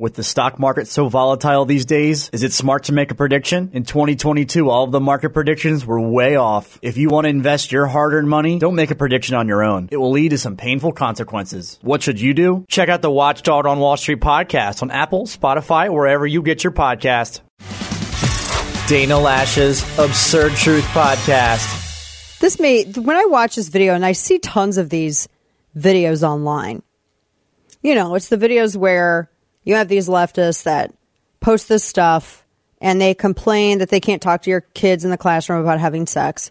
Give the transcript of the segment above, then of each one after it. With the stock market so volatile these days, is it smart to make a prediction? In 2022, all of the market predictions were way off. If you want to invest your hard-earned money, don't make a prediction on your own. It will lead to some painful consequences. What should you do? Check out the Watchdog on Wall Street podcast on Apple, Spotify, wherever you get your podcast. Dana Lash's Absurd Truth podcast. When I watch this video, and I see tons of these videos online, you know, it's the videos where you have these leftists that post this stuff and they complain that they can't talk to your kids in the classroom about having sex.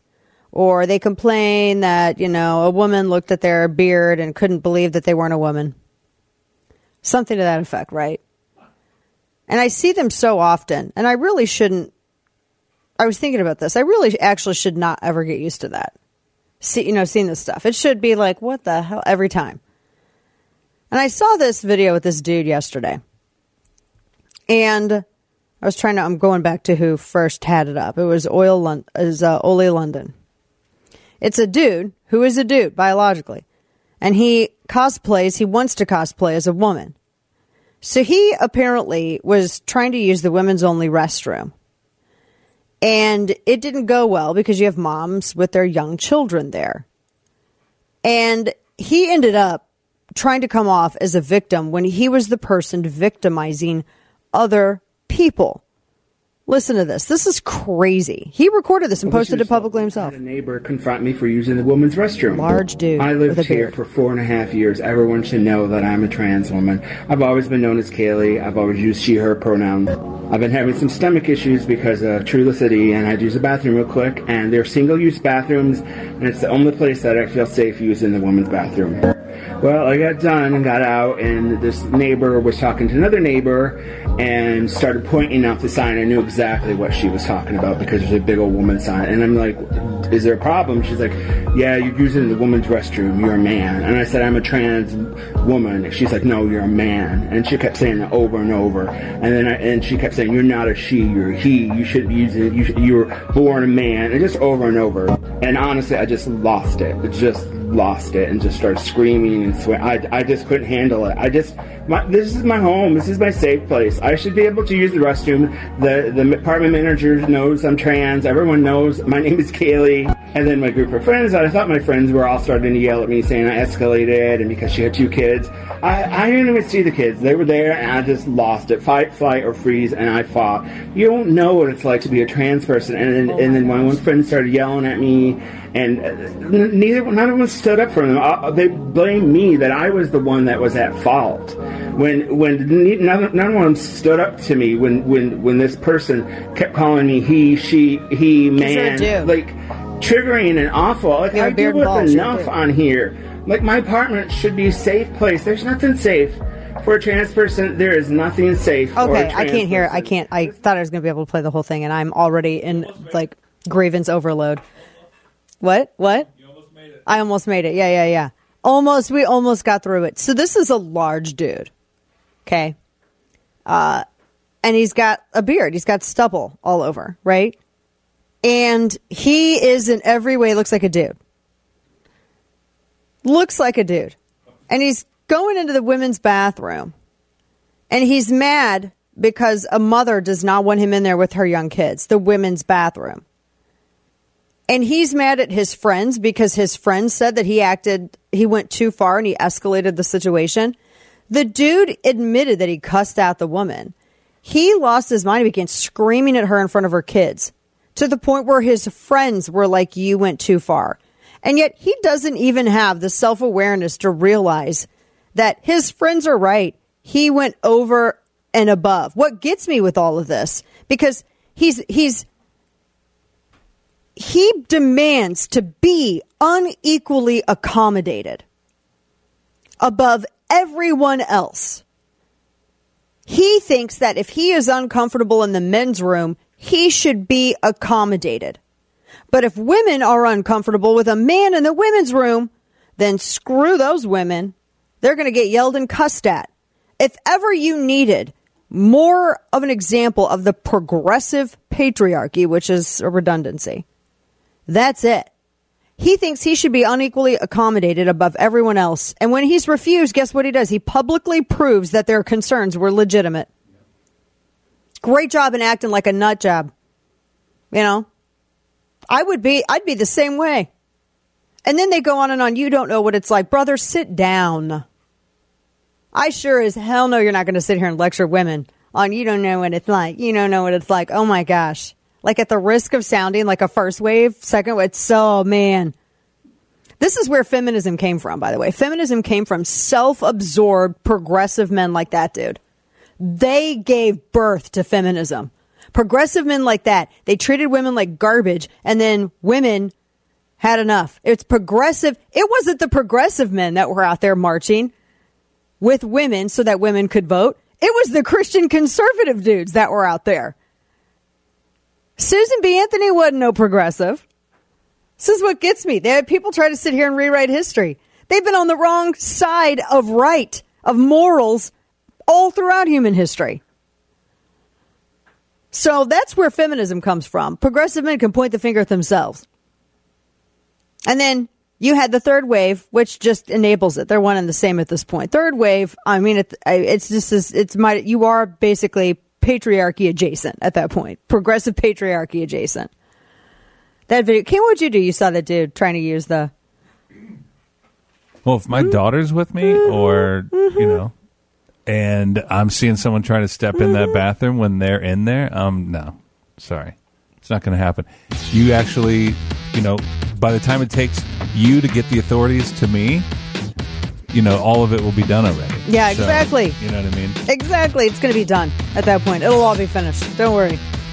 Or they complain that, you know, a woman looked at their beard and couldn't believe that they weren't a woman. Something to that effect, right? And I see them so often. And I really shouldn't. I was thinking about this. I really actually should not ever get used to that. Seeing this stuff. It should be like, what the hell, every time. And I saw this video with this dude yesterday. And I was trying to, I'm going back to who first had it up. It was Oli London. It's a dude who is a dude biologically. And he wants to cosplay as a woman. So he apparently was trying to use the women's only restroom. And it didn't go well because you have moms with their young children there. And he ended up trying to come off as a victim when he was the person victimizing other people. Listen to this. This is crazy. He recorded this and posted it publicly himself. A neighbor confronted me for using the woman's restroom. Large dude. I lived here for 4.5 years. Everyone should know that I'm a trans woman. I've always been known as Kaylee. I've always used she, her pronouns. I've been having some stomach issues because of Trulicity, and I had to use the bathroom real quick. And they're single-use bathrooms, and it's the only place that I feel safe using the woman's bathroom. Well, I got done and got out, and this neighbor was talking to another neighbor and started pointing out the sign. I knew exactly what she was talking about because there's a big old woman sign. And I'm like, is there a problem? She's like, yeah, you're using the woman's restroom. You're a man. And I said, I'm a trans woman. And she's like, no, you're a man. And she kept saying it over and over. And then she kept saying, you're not a she, you're a he. You should be using it. You were born a man. And just over and over. And honestly, I just lost it. It's just... lost it and just started screaming and swearing. I just couldn't handle it. This is my home. This is my safe place. I should be able to use the restroom. The apartment manager knows I'm trans. Everyone knows my name is Kaylee. And then my group of friends that I thought my friends were all starting to yell at me saying I escalated and because she had 2 kids. I didn't even see the kids. They were there and I just lost it. Fight, flight, or freeze, and I fought. You don't know what it's like to be a trans person. And then my one friend started yelling at me. And none of them stood up for them. They blamed me that I was the one that was at fault. When none of them stood up to me when this person kept calling me he, she, he, man, sure like triggering and awful. Like I deal with enough sure on here. Like my apartment should be a safe place. There's nothing safe for a trans person. There is nothing safe. Okay, for a trans I can't hear. Person. I can't. I thought I was going to be able to play the whole thing, and I'm already in like grievance overload. What? You almost made it. I almost made it. Yeah. We almost got through it. So this is a large dude. Okay. And he's got a beard. He's got stubble all over, right? And he is in every way looks like a dude. And he's going into the women's bathroom. And he's mad because a mother does not want him in there with her young kids, the women's bathroom. And he's mad at his friends because his friends said that he went too far and he escalated the situation. The dude admitted that he cussed out the woman. He lost his mind and began screaming at her in front of her kids to the point where his friends were like, you went too far. And yet he doesn't even have the self-awareness to realize that his friends are right. He went over and above. What gets me with all of this, because he demands to be unequally accommodated above everyone else. He thinks that if he is uncomfortable in the men's room, he should be accommodated. But if women are uncomfortable with a man in the women's room, then screw those women. They're going to get yelled and cussed at. If ever you needed more of an example of the progressive patriarchy, which is a redundancy, that's it. He thinks he should be unequally accommodated above everyone else. And when he's refused, guess what he does? He publicly proves that their concerns were legitimate. Great job in acting like a nut job. You know, I'd be the same way. And then they go on and on. You don't know what it's like. Brother, sit down. I sure as hell know you're not going to sit here and lecture women on you don't know what it's like. You don't know what it's like. Oh, my gosh. Like at the risk of sounding like a first wave, second wave. So, man, this is where feminism came from, by the way. Feminism came from self-absorbed progressive men like that dude. They gave birth to feminism. Progressive men like that. They treated women like garbage. And then women had enough. It's progressive. It wasn't the progressive men that were out there marching with women so that women could vote. It was the Christian conservative dudes that were out there. Susan B. Anthony wasn't no progressive. This is what gets me. They had people try to sit here and rewrite history. They've been on the wrong side of right, of morals, all throughout human history. So that's where feminism comes from. Progressive men can point the finger at themselves. And then you had the third wave, which just enables it. They're one and the same at this point. Third wave, I mean, it's just this, you are basically patriarchy adjacent at that point. Progressive patriarchy adjacent. That video, Kim, what'd you do? You saw that dude trying to use the... Well, if my daughter's with me or, you know, and I'm seeing someone trying to step in that bathroom when they're in there, no, sorry. It's not going to happen. You actually, you know, by the time it takes you to get the authorities to me, you know, all of it will be done already. Yeah, exactly. So, you know what I mean? Exactly. It's going to be done at that point. It'll all be finished. Don't worry.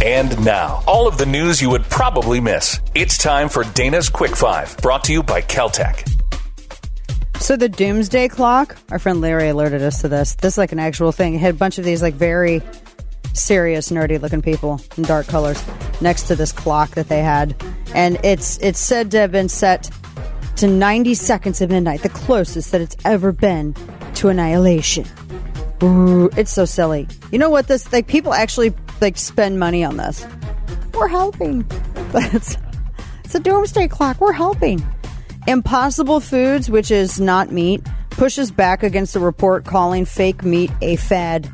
And now, all of the news you would probably miss. It's time for Dana's Quick Five, brought to you by KelTec. So the doomsday clock, our friend Larry alerted us to this. This is like an actual thing. It had a bunch of these like very serious, nerdy-looking people in dark colors next to this clock that they had. And it's said to have been set to 90 seconds of midnight, the closest that it's ever been to annihilation. Ooh, it's so silly. You know what this, like, people actually, like, spend money on this. We're helping. It's a doomsday clock. We're helping. Impossible Foods, which is not meat, pushes back against a report calling fake meat a fad.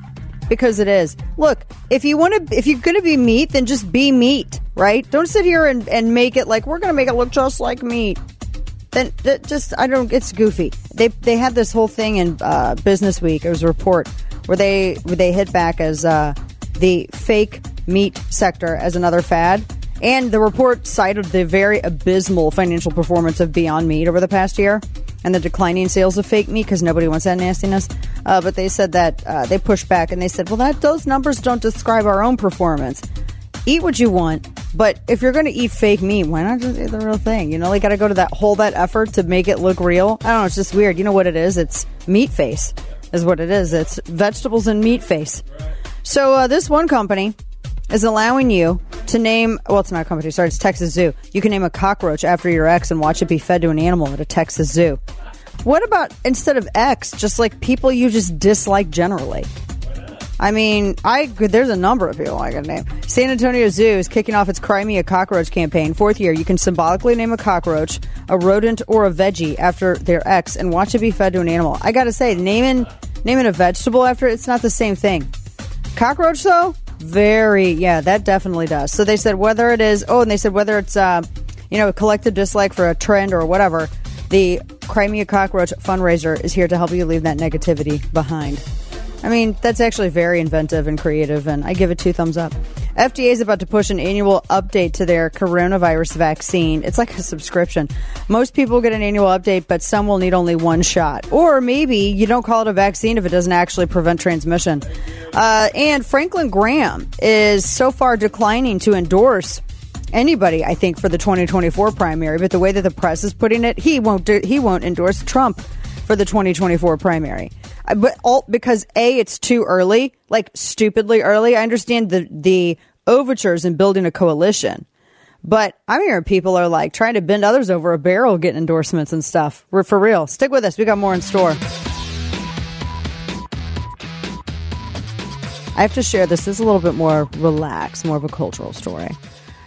Because it is. Look, if you're going to be meat, then just be meat, right? Don't sit here and make it like, we're going to make it look just like meat. Then it's goofy. They had this whole thing in Business Week. It was a report where they hit back as the fake meat sector as another fad. And the report cited the very abysmal financial performance of Beyond Meat over the past year and the declining sales of fake meat because nobody wants that nastiness. But they said that they pushed back and they said, well, those numbers don't describe our own performance. Eat what you want. But if you're going to eat fake meat, why not just eat the real thing? You know, they got to go to that effort to make it look real. I don't know. It's just weird. You know what it is? It's meat face is what it is. It's vegetables and meat face. So this one company is allowing you to name, well, it's not a company. Sorry, it's Texas Zoo. You can name a cockroach after your ex and watch it be fed to an animal at a Texas Zoo. What about instead of ex, just like people you just dislike generally? I mean, there's a number of people I could name. San Antonio Zoo is kicking off its Cry Me a Cockroach campaign. Fourth year, you can symbolically name a cockroach, a rodent, or a veggie after their ex and watch it be fed to an animal. I gotta say, naming a vegetable after it's not the same thing. Cockroach, though? Very, yeah, that definitely does. So they said whether it's you know, collective dislike for a trend or whatever, the Crimea Cockroach fundraiser is here to help you leave that negativity behind. I mean, that's actually very inventive and creative, and I give it 2 thumbs up. FDA is about to push an annual update to their coronavirus vaccine. It's like a subscription. Most people get an annual update, but some will need only 1 shot. Or maybe you don't call it a vaccine if it doesn't actually prevent transmission. And Franklin Graham is so far declining to endorse anybody, I think, for the 2024 primary. But the way that the press is putting it, he won't endorse Trump for the 2024 primary. But because A, it's too early, like stupidly early. I understand the overtures in building a coalition, but I'm hearing people are like trying to bend others over a barrel, getting endorsements and stuff. We're for real. Stick with us. We got more in store. I have to share this. This is a little bit more relaxed, more of a cultural story.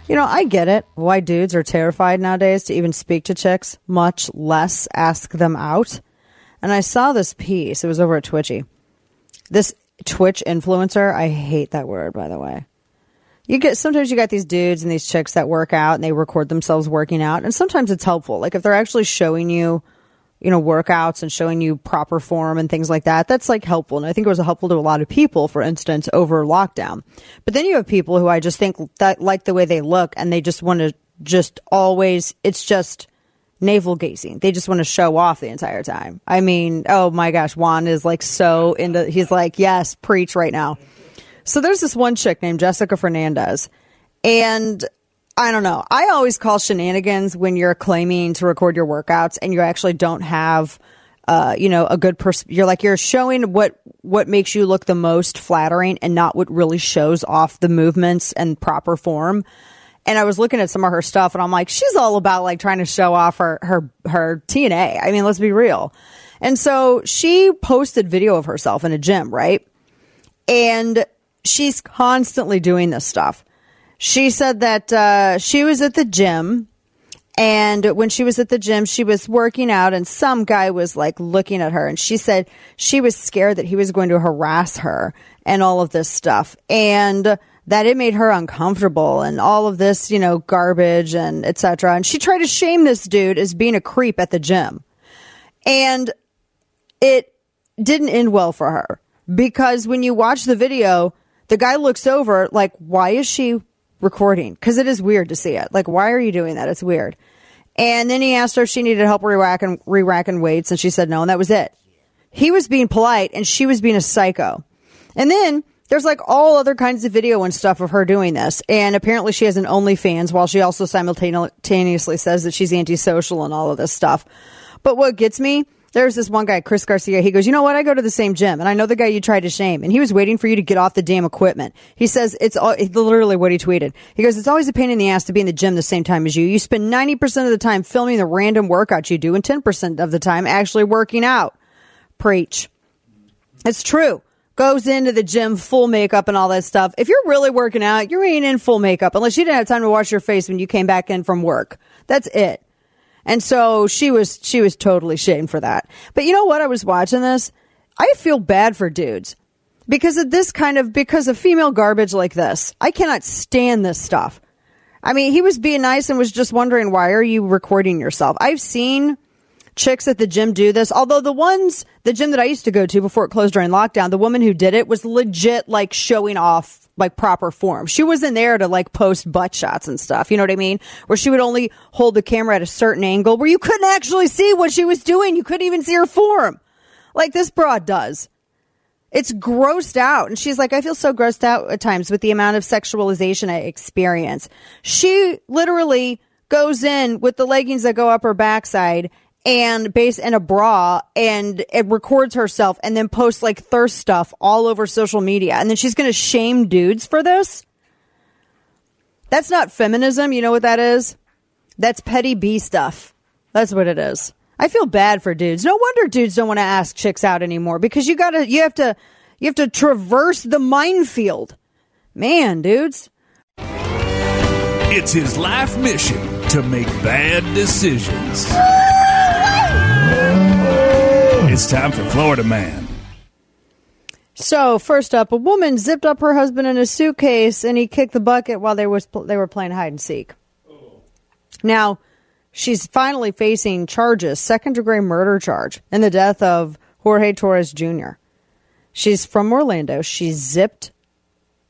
You know, I get it. Why dudes are terrified nowadays to even speak to chicks, much less ask them out. And I saw this piece. It was over at Twitchy. This Twitch influencer, I hate that word, by the way. Sometimes you got these dudes and these chicks that work out and they record themselves working out. And sometimes it's helpful. Like if they're actually showing you, you know, workouts and showing you proper form and things like that, that's like helpful. And I think it was helpful to a lot of people, for instance, over lockdown. But then you have people who I just think that like the way they look and they just want to just always, it's just navel gazing. They just want to show off the entire time. I mean, oh my gosh, Juan is like so into, he's like, yes, preach right now. So there's this one chick named Jessica Fernandez. And I don't know, I always call shenanigans when you're claiming to record your workouts and you actually don't have, you know, a good person. You're like, you're showing what makes you look the most flattering and not what really shows off the movements and proper form. And I was looking at some of her stuff and I'm like, she's all about like trying to show off her TNA. I mean, let's be real. And so she posted video of herself in a gym, right? And she's constantly doing this stuff. She said that she was at the gym, and when she was at the gym, she was working out and some guy was like looking at her, and she said she was scared that he was going to harass her and all of this stuff. And that it made her uncomfortable and all of this, you know, garbage and et cetera. And she tried to shame this dude as being a creep at the gym. And it didn't end well for her, because when you watch the video, the guy looks over like, why is she recording? Because it is weird to see it. Like, why are you doing that? It's weird. And then he asked her if she needed help re-racking weights, and she said no, and that was it. He was being polite, and she was being a psycho. And then there's like all other kinds of video and stuff of her doing this. And apparently she has an OnlyFans, while she also simultaneously says that she's antisocial and all of this stuff. But what gets me, there's this one guy, Chris Garcia. He goes, you know what? I go to the same gym, and I know the guy you tried to shame, and he was waiting for you to get off the damn equipment. He says, it's literally what he tweeted. He goes, it's always a pain in the ass to be in the gym the same time as you. You spend 90% of the time filming the random workouts you do and 10% of the time actually working out. Preach. It's true. Goes into the gym full makeup and all that stuff. If you're really working out, you ain't in full makeup unless you didn't have time to wash your face when you came back in from work. That's it. And so she was totally shamed for that. But you know what? I was watching this. I feel bad for dudes because of female garbage like this. I cannot stand this stuff. I mean, he was being nice and was just wondering, why are you recording yourself? I've seen chicks at the gym do this, although the gym that I used to go to before it closed during lockdown, the woman who did it was legit like showing off like proper form. She wasn't there to like post butt shots and stuff, you know what I mean, where she would only hold the camera at a certain angle where you couldn't actually see what she was doing. You couldn't even see her form like this broad does. It's grossed out. And she's like, I feel so grossed out at times with the amount of sexualization I experience. She literally goes in with the leggings that go up her backside and base in a bra, and it records herself and then posts like thirst stuff all over social media. And then she's going to shame dudes for this. That's not feminism. You know what that is? That's petty B stuff. That's what it is. I feel bad for dudes. No wonder dudes don't want to ask chicks out anymore, because you have to traverse the minefield. Man, dudes. It's his life mission to make bad decisions. It's time for Florida Man. So, first up, a woman zipped up her husband in a suitcase and he kicked the bucket while they were playing hide and seek. Now, she's finally facing charges, second-degree murder charge, in the death of Jorge Torres Jr. She's from Orlando. She zipped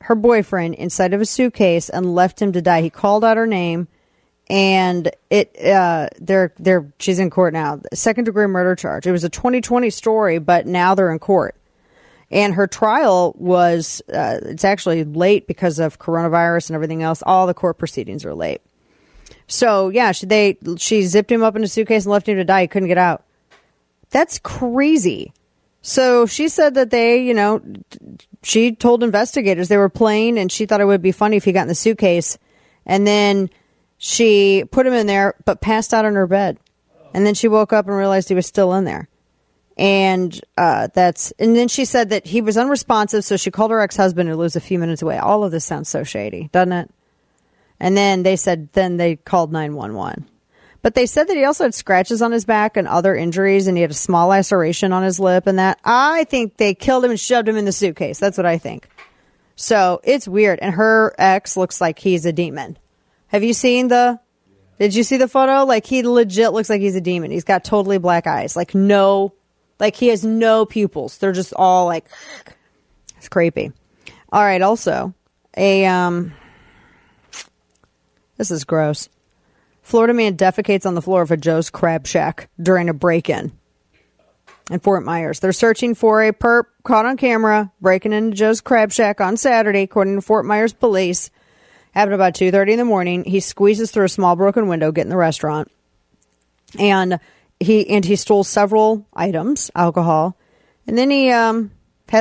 her boyfriend inside of a suitcase and left him to die. He called out her name, and she's in court now. Second-degree murder charge. It was a 2020 story, but now they're in court. And her trial was, it's actually late because of coronavirus and everything else. All the court proceedings are late. So, yeah, she zipped him up in a suitcase and left him to die. He couldn't get out. That's crazy. So she said that she told investigators they were playing and she thought it would be funny if he got in the suitcase. And then she put him in there but passed out on her bed. And then she woke up and realized he was still in there. And then she said that he was unresponsive, so she called her ex-husband who lives a few minutes away. All of this sounds so shady, doesn't it? And then they said, they called 911. But they said that he also had scratches on his back and other injuries, and he had a small laceration on his lip and that. I think they killed him and shoved him in the suitcase. That's what I think. So it's weird. And her ex looks like he's a demon. Have you seen did you see the photo? Like, he legit looks like he's a demon. He's got totally black eyes. Like he has no pupils. They're just all like, it's creepy. All right. Also, this is gross. Florida man defecates on the floor of a Joe's Crab Shack during a break-in in Fort Myers. They're searching for a perp caught on camera breaking into Joe's Crab Shack on Saturday, according to Fort Myers police. Happened about 2:30 in the morning. He squeezes through a small broken window, get in the restaurant, and he stole several items, alcohol, and then he had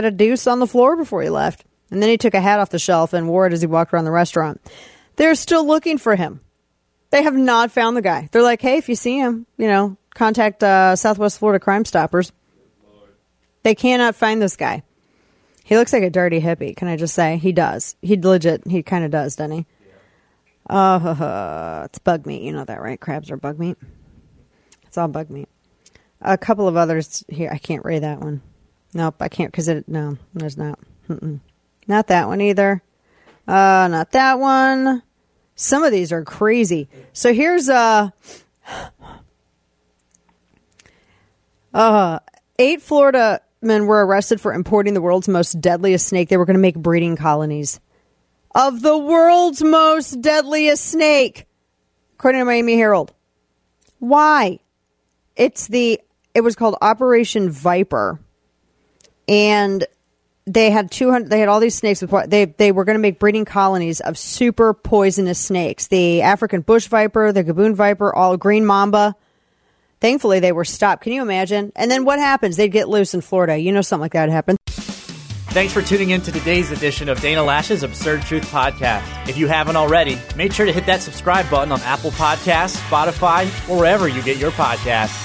a deuce on the floor before he left. And then he took a hat off the shelf and wore it as he walked around the restaurant. They're still looking for him. They have not found the guy. They're like, hey, if you see him, contact Southwest Florida Crime Stoppers. They cannot find this guy. He looks like a dirty hippie, can I just say? He does. He kind of does, doesn't he? Yeah. It's bug meat. You know that, right? Crabs are bug meat. It's all bug meat. A couple of others here. I can't read that one. Nope, I can't no, there's not. Mm-mm. Not that one either. Not that one. Some of these are crazy. So here's eight Florida men were arrested for importing the world's most deadliest snake. They were going to make breeding colonies of the world's most deadliest snake, according to Miami Herald. Why? It was called Operation Viper, and they had 200. They had all these snakes. They were going to make breeding colonies of super poisonous snakes: the African bush viper, the Gaboon viper, all green mamba. Thankfully, they were stopped. Can you imagine? And then what happens? They'd get loose in Florida. Something like that happened. Thanks for tuning in to today's edition of Dana Lash's Absurd Truth Podcast. If you haven't already, make sure to hit that subscribe button on Apple Podcasts, Spotify, or wherever you get your podcasts.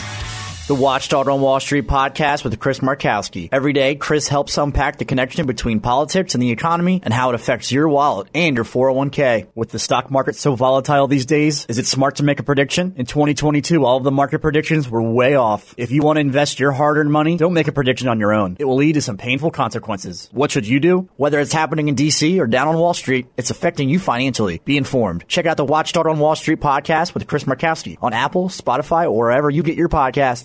The Watchdog on Wall Street podcast with Chris Markowski. Every day, Chris helps unpack the connection between politics and the economy and how it affects your wallet and your 401k. With the stock market so volatile these days, is it smart to make a prediction? In 2022, all of the market predictions were way off. If you want to invest your hard-earned money, don't make a prediction on your own. It will lead to some painful consequences. What should you do? Whether it's happening in D.C. or down on Wall Street, it's affecting you financially. Be informed. Check out the Watchdog on Wall Street podcast with Chris Markowski on Apple, Spotify, or wherever you get your podcasts.